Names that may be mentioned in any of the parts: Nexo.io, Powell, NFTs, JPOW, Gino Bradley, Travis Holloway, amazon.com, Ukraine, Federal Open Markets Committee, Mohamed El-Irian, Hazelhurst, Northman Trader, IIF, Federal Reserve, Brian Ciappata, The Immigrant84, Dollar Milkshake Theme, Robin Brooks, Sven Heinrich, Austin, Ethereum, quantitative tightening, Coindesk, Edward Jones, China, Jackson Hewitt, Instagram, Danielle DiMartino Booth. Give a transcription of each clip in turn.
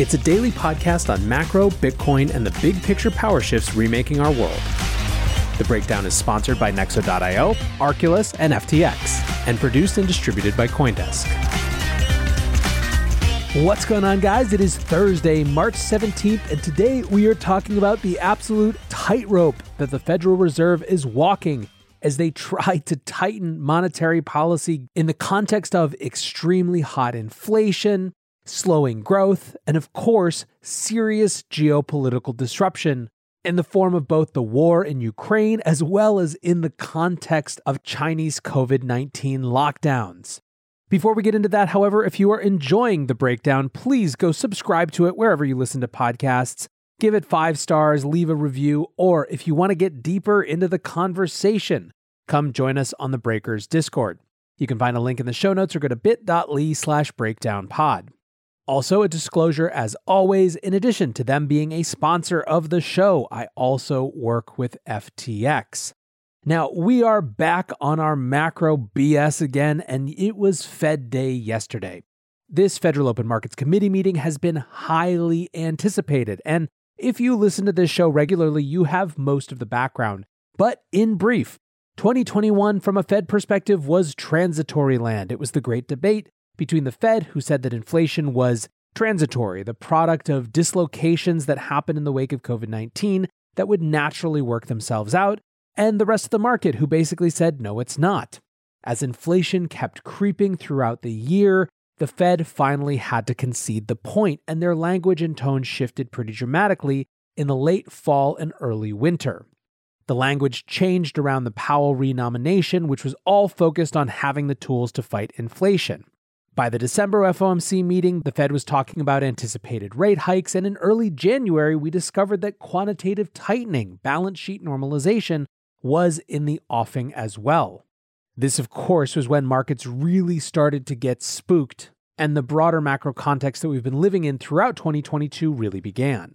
It's a daily podcast on macro, Bitcoin, and the big picture power shifts remaking our world. The Breakdown is sponsored by Nexo.io, Arculus, and FTX, and produced and distributed by Coindesk. What's going on, guys? It is Thursday, March 17th, and today we are talking about the absolute tightrope that the Federal Reserve is walking as they try to tighten monetary policy in the context of extremely hot inflation, slowing growth, and of course, serious geopolitical disruption in the form of both the war in Ukraine as well as in the context of Chinese COVID-19 lockdowns. Before we get into that, however, if you are enjoying The Breakdown, please go subscribe to it wherever you listen to podcasts. Give it 5 stars, leave a review, or if you want to get deeper into the conversation, come join us on the Breakers Discord. You can find a link in the show notes or go to bit.ly/breakdownpod. Also, a disclosure, as always, in addition to them being a sponsor of the show, I also work with FTX. Now, we are back on our macro BS again, and it was Fed Day yesterday. This Federal Open Markets Committee meeting has been highly anticipated, and if you listen to this show regularly, you have most of the background. But in brief, 2021, from a Fed perspective, was transitory land. It was the great debate between the Fed, who said that inflation was transitory, the product of dislocations that happened in the wake of COVID-19 that would naturally work themselves out, and the rest of the market, who basically said, no, it's not. As inflation kept creeping throughout the year, the Fed finally had to concede the point, and their language and tone shifted pretty dramatically in the late fall and early winter. The language changed around the Powell renomination, which was all focused on having the tools to fight inflation. By the December FOMC meeting, the Fed was talking about anticipated rate hikes, and in early January, we discovered that quantitative tightening, balance sheet normalization, was in the offing as well. This, of course, was when markets really started to get spooked, and the broader macro context that we've been living in throughout 2022 really began.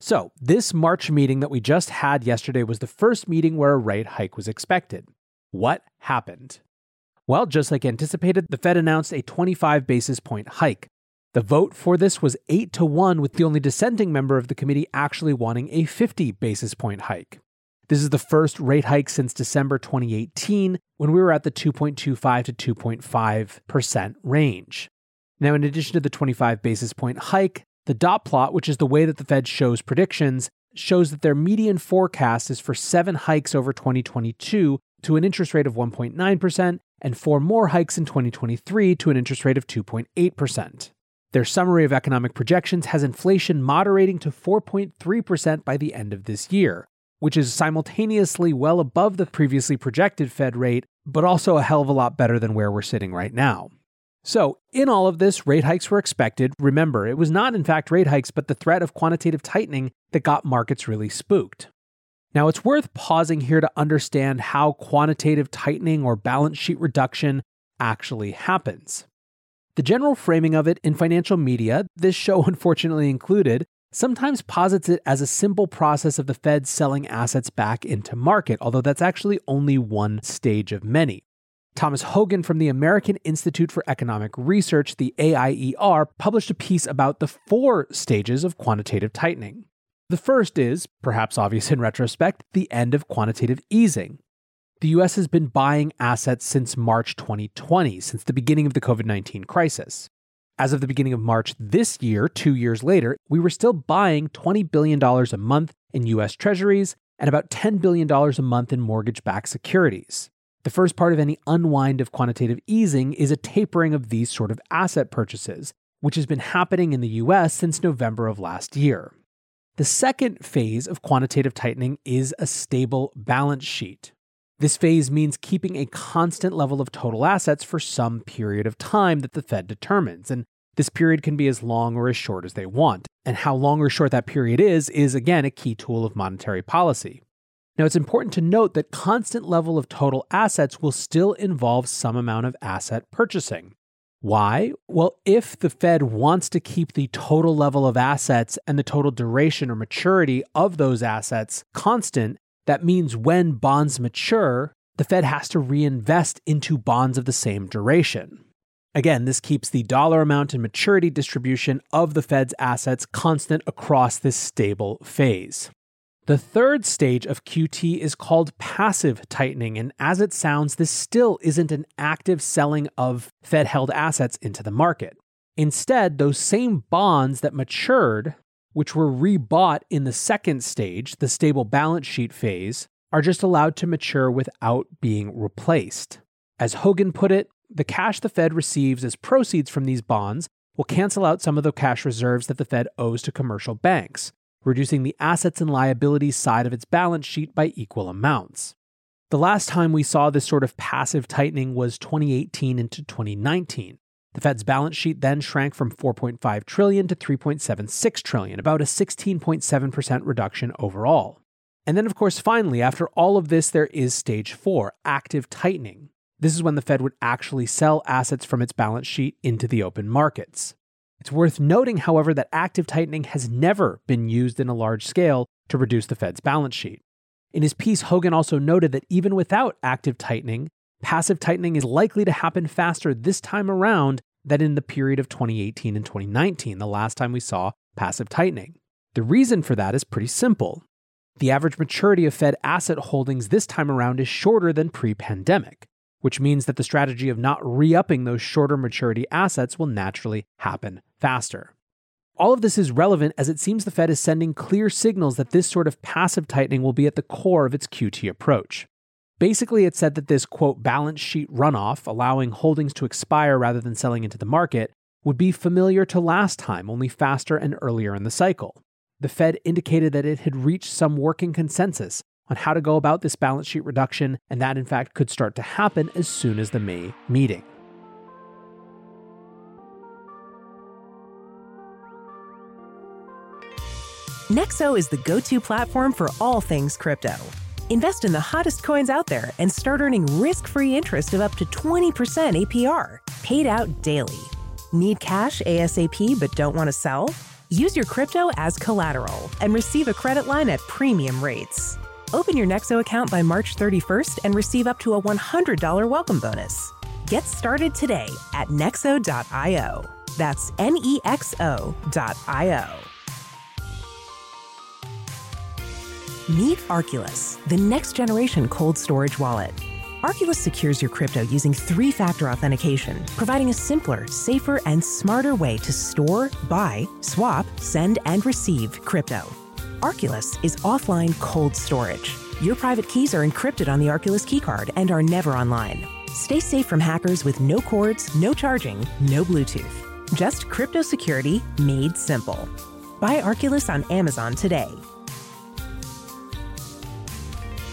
So, this March meeting that we just had yesterday was the first meeting where a rate hike was expected. What happened? Well, just like anticipated, the Fed announced a 25 basis point hike. The vote for this was 8-1, with the only dissenting member of the committee actually wanting a 50 basis point hike. This is the first rate hike since December 2018, when we were at the 2.25 to 2.5% range. Now, in addition to the 25 basis point hike, the dot plot, which is the way that the Fed shows predictions, shows that their median forecast is for 7 hikes over 2022 to an interest rate of 1.9%, and 4 more hikes in 2023 to an interest rate of 2.8%. Their summary of economic projections has inflation moderating to 4.3% by the end of this year, which is simultaneously well above the previously projected Fed rate, but also a hell of a lot better than where we're sitting right now. So, in all of this, rate hikes were expected. Remember, it was not in fact rate hikes, but the threat of quantitative tightening that got markets really spooked. Now, it's worth pausing here to understand how quantitative tightening or balance sheet reduction actually happens. The general framing of it in financial media, this show unfortunately included, sometimes posits it as a simple process of the Fed selling assets back into market, although that's actually only one stage of many. Thomas Hogan from the American Institute for Economic Research, the AIER, published a piece about the 4 stages of quantitative tightening. The first is, perhaps obvious in retrospect, the end of quantitative easing. The US has been buying assets since March 2020, since the beginning of the COVID-19 crisis. As of the beginning of March this year, 2 years later, we were still buying $20 billion a month in US treasuries and about $10 billion a month in mortgage-backed securities. The first part of any unwind of quantitative easing is a tapering of these sort of asset purchases, which has been happening in the US since November of last year. The second phase of quantitative tightening is a stable balance sheet. This phase means keeping a constant level of total assets for some period of time that the Fed determines, and this period can be as long or as short as they want. And how long or short that period is again a key tool of monetary policy. Now, it's important to note that constant level of total assets will still involve some amount of asset purchasing. Why? Well, if the Fed wants to keep the total level of assets and the total duration or maturity of those assets constant, that means when bonds mature, the Fed has to reinvest into bonds of the same duration. Again, this keeps the dollar amount and maturity distribution of the Fed's assets constant across this stable phase. The third stage of QT is called passive tightening, and as it sounds, this still isn't an active selling of Fed-held assets into the market. Instead, those same bonds that matured, which were rebought in the second stage, the stable balance sheet phase, are just allowed to mature without being replaced. As Hogan put it, the cash the Fed receives as proceeds from these bonds will cancel out some of the cash reserves that the Fed owes to commercial banks, reducing the assets and liabilities side of its balance sheet by equal amounts. The last time we saw this sort of passive tightening was 2018 into 2019. The Fed's balance sheet then shrank from $4.5 trillion to $3.76 trillion, about a 16.7% reduction overall. And then, of course, finally, after all of this, there is stage 4, active tightening. This is when the Fed would actually sell assets from its balance sheet into the open markets. It's worth noting, however, that active tightening has never been used in a large scale to reduce the Fed's balance sheet. In his piece, Hogan also noted that even without active tightening, passive tightening is likely to happen faster this time around than in the period of 2018 and 2019, the last time we saw passive tightening. The reason for that is pretty simple. The average maturity of Fed asset holdings this time around is shorter than pre-pandemic, which means that the strategy of not re-upping those shorter maturity assets will naturally happen faster. All of this is relevant as it seems the Fed is sending clear signals that this sort of passive tightening will be at the core of its QT approach. Basically, it said that this, quote, balance sheet runoff, allowing holdings to expire rather than selling into the market, would be familiar to last time, only faster and earlier in the cycle. The Fed indicated that it had reached some working consensus on how to go about this balance sheet reduction, and that in fact could start to happen as soon as the May meeting. Nexo is the go-to platform for all things crypto. Invest in the hottest coins out there and start earning risk-free interest of up to 20% APR, paid out daily. Need cash ASAP but don't want to sell? Use your crypto as collateral and receive a credit line at premium rates. Open your Nexo account by March 31st and receive up to a $100 welcome bonus. Get started today at Nexo.io. That's Nexo.io. Meet Arculus, the next generation cold storage wallet. Arculus secures your crypto using 3-factor authentication, providing a simpler, safer, and smarter way to store, buy, swap, send, and receive crypto. Arculus is offline cold storage. Your private keys are encrypted on the Arculus keycard and are never online. Stay safe from hackers with no cords, no charging, no Bluetooth. Just crypto security made simple. Buy Arculus on Amazon today.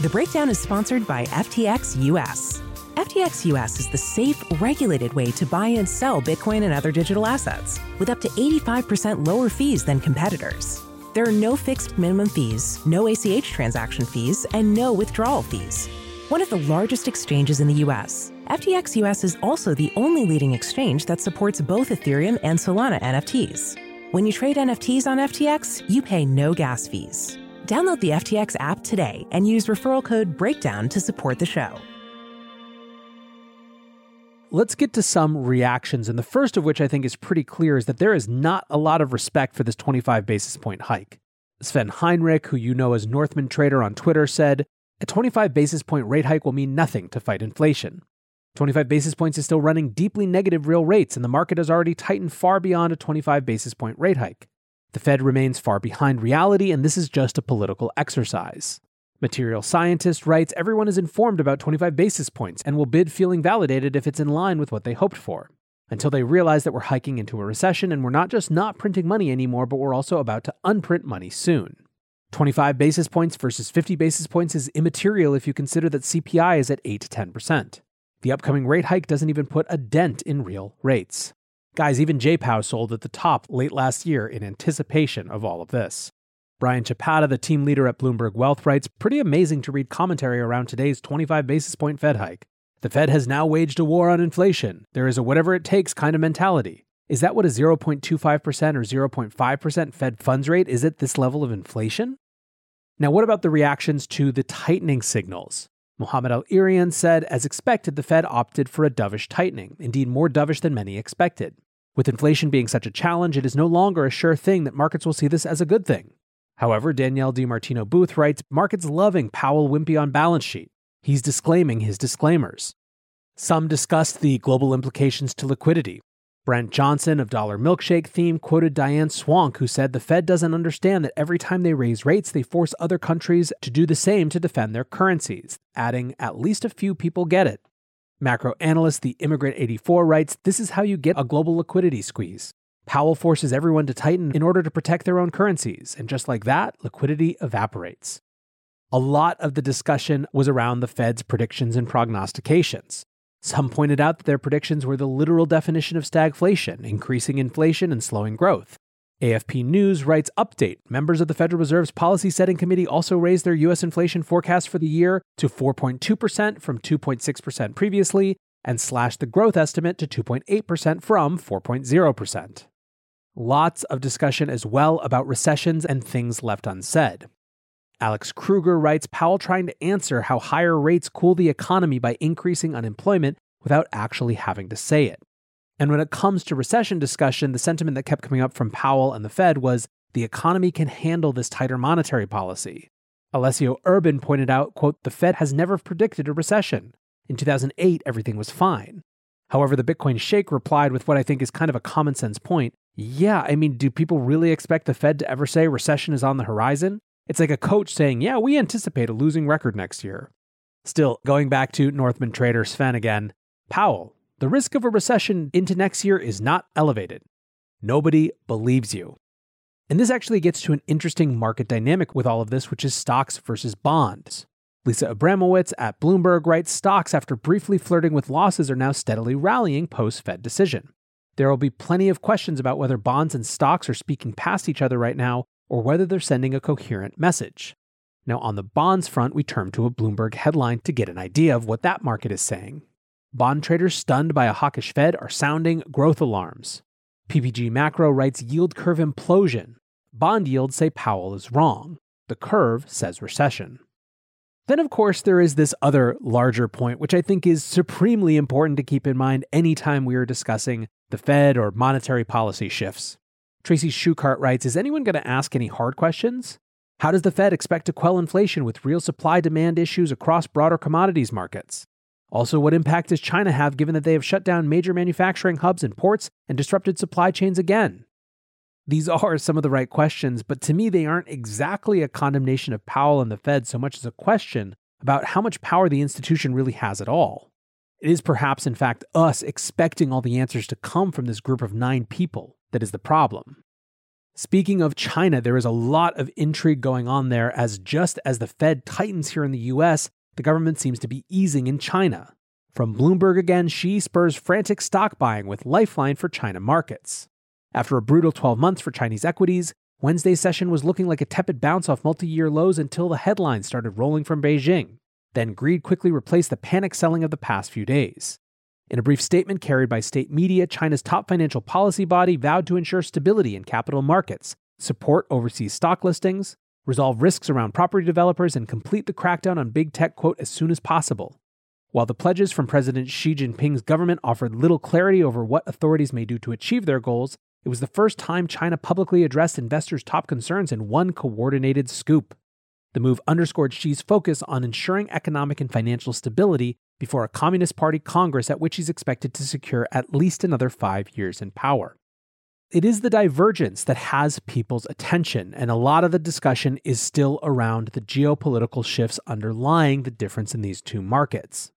The Breakdown is sponsored by FTX US. FTX US is the safe, regulated way to buy and sell Bitcoin and other digital assets with up to 85% lower fees than competitors. There are no fixed minimum fees, no ACH transaction fees, and no withdrawal fees. One of the largest exchanges in the US, FTX US is also the only leading exchange that supports both Ethereum and Solana NFTs. When you trade NFTs on FTX, you pay no gas fees. Download the FTX app today and use referral code BREAKDOWN to support the show. Let's get to some reactions, and the first of which I think is pretty clear is that there is not a lot of respect for this 25 basis point hike. Sven Heinrich, who you know as Northman Trader on Twitter, said, "A 25 basis point rate hike will mean nothing to fight inflation. 25 basis points is still running deeply negative real rates, and the market has already tightened far beyond a 25 basis point rate hike. The Fed remains far behind reality, and this is just a political exercise." Material Scientist writes, "Everyone is informed about 25 basis points and will bid feeling validated if it's in line with what they hoped for, until they realize that we're hiking into a recession and we're not just not printing money anymore, but we're also about to unprint money soon. 25 basis points versus 50 basis points is immaterial if you consider that CPI is at 8 to 10%. The upcoming rate hike doesn't even put a dent in real rates. Guys, even JPOW sold at the top late last year in anticipation of all of this." Brian Ciappata, the team leader at Bloomberg Wealth, writes, "Pretty amazing to read commentary around today's 25 basis point Fed hike. The Fed has now waged a war on inflation. There is a whatever it takes kind of mentality. Is that what a 0.25% or 0.5% Fed funds rate is at this level of inflation?" Now, what about the reactions to the tightening signals? Mohamed El-Irian said, "As expected, the Fed opted for a dovish tightening, indeed more dovish than many expected. With inflation being such a challenge, it is no longer a sure thing that markets will see this as a good thing." However, Danielle DiMartino Booth writes, "Markets loving Powell wimpy on balance sheet. He's disclaiming his disclaimers." Some discussed the global implications to liquidity. Brent Johnson of Dollar Milkshake Theme quoted Diane Swonk, who said, "The Fed doesn't understand that every time they raise rates, they force other countries to do the same to defend their currencies," adding, "At least a few people get it." Macro analyst The Immigrant84 writes, "This is how you get a global liquidity squeeze. Powell forces everyone to tighten in order to protect their own currencies, and just like that, liquidity evaporates." A lot of the discussion was around the Fed's predictions and prognostications. Some pointed out that their predictions were the literal definition of stagflation, increasing inflation and slowing growth. AFP News writes, "Update. Members of the Federal Reserve's Policy Setting Committee also raised their U.S. inflation forecast for the year to 4.2% from 2.6% previously, and slashed the growth estimate to 2.8% from 4.0%. Lots of discussion as well about recessions and things left unsaid. Alex Kruger writes, "Powell trying to answer how higher rates cool the economy by increasing unemployment without actually having to say it." And when it comes to recession discussion, the sentiment that kept coming up from Powell and the Fed was, "The economy can handle this tighter monetary policy." Alessio Urban pointed out, quote, "The Fed has never predicted a recession. In 2008, everything was fine." However, the Bitcoin Sheikh replied with what I think is kind of a common sense point. "Yeah, I mean, do people really expect the Fed to ever say recession is on the horizon? It's like a coach saying, yeah, we anticipate a losing record next year." Still, going back to Northman Trader Sven again, "Powell, the risk of a recession into next year is not elevated. Nobody believes you." And this actually gets to an interesting market dynamic with all of this, which is stocks versus bonds. Lisa Abramowitz at Bloomberg writes, "Stocks, after briefly flirting with losses, are now steadily rallying post-Fed decision. There will be plenty of questions about whether bonds and stocks are speaking past each other right now, or whether they're sending a coherent message." Now, on the bonds front, we turn to a Bloomberg headline to get an idea of what that market is saying. "Bond traders stunned by a hawkish Fed are sounding growth alarms." PPG Macro writes, "Yield curve implosion. Bond yields say Powell is wrong. The curve says recession." Then, of course, there is this other larger point, which I think is supremely important to keep in mind anytime we are discussing the Fed or monetary policy shifts. Tracy Schuchart writes, "Is anyone going to ask any hard questions? How does the Fed expect to quell inflation with real supply-demand issues across broader commodities markets? Also, what impact does China have given that they have shut down major manufacturing hubs and ports and disrupted supply chains again?" These are some of the right questions, but to me they aren't exactly a condemnation of Powell and the Fed so much as a question about how much power the institution really has at all. It is perhaps, in fact, us expecting all the answers to come from this group of 9 people that is the problem. Speaking of China, there is a lot of intrigue going on there, as just as the Fed tightens here in the US, the government seems to be easing in China. From Bloomberg again, Xi spurs frantic stock buying with lifeline for China markets. After a brutal 12 months for Chinese equities, Wednesday's session was looking like a tepid bounce off multi-year lows until the headlines started rolling from Beijing. Then greed quickly replaced the panic selling of the past few days. In a brief statement carried by state media, China's top financial policy body vowed to ensure stability in capital markets, support overseas stock listings, resolve risks around property developers, and complete the crackdown on big tech, quote, as soon as possible. While the pledges from President Xi Jinping's government offered little clarity over what authorities may do to achieve their goals, it was the first time China publicly addressed investors' top concerns in one coordinated scoop. The move underscored Xi's focus on ensuring economic and financial stability before a Communist Party Congress at which he's expected to secure at least another 5 years in power. It is the divergence that has people's attention, and a lot of the discussion is still around the geopolitical shifts underlying the difference in these two markets.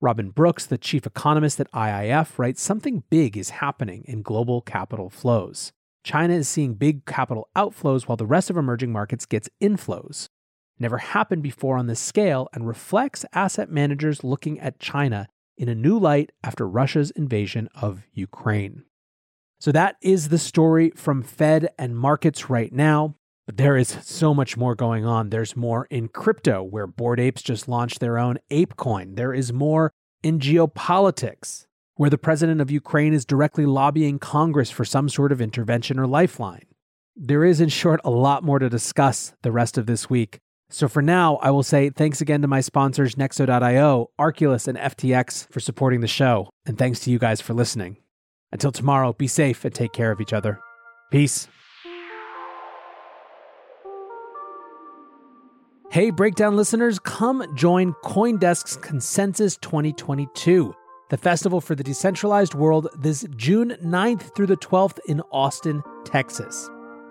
Robin Brooks, the chief economist at IIF, writes, "Something big is happening in global capital flows. China is seeing big capital outflows while the rest of emerging markets gets inflows. Never happened before on this scale and reflects asset managers looking at China in a new light after Russia's invasion of Ukraine." So that is the story from Fed and markets right now. But there is so much more going on. There's more in crypto, where Bored Apes just launched their own ape coin. There is more in geopolitics, where the president of Ukraine is directly lobbying Congress for some sort of intervention or lifeline. There is, in short, a lot more to discuss the rest of this week. So for now, I will say thanks again to my sponsors, Nexo.io, Arculus, and FTX for supporting the show. And thanks to you guys for listening. Until tomorrow, be safe and take care of each other. Peace. Hey, Breakdown listeners, come join Coindesk's Consensus 2022, the festival for the decentralized world, this June 9th through the 12th in Austin, Texas.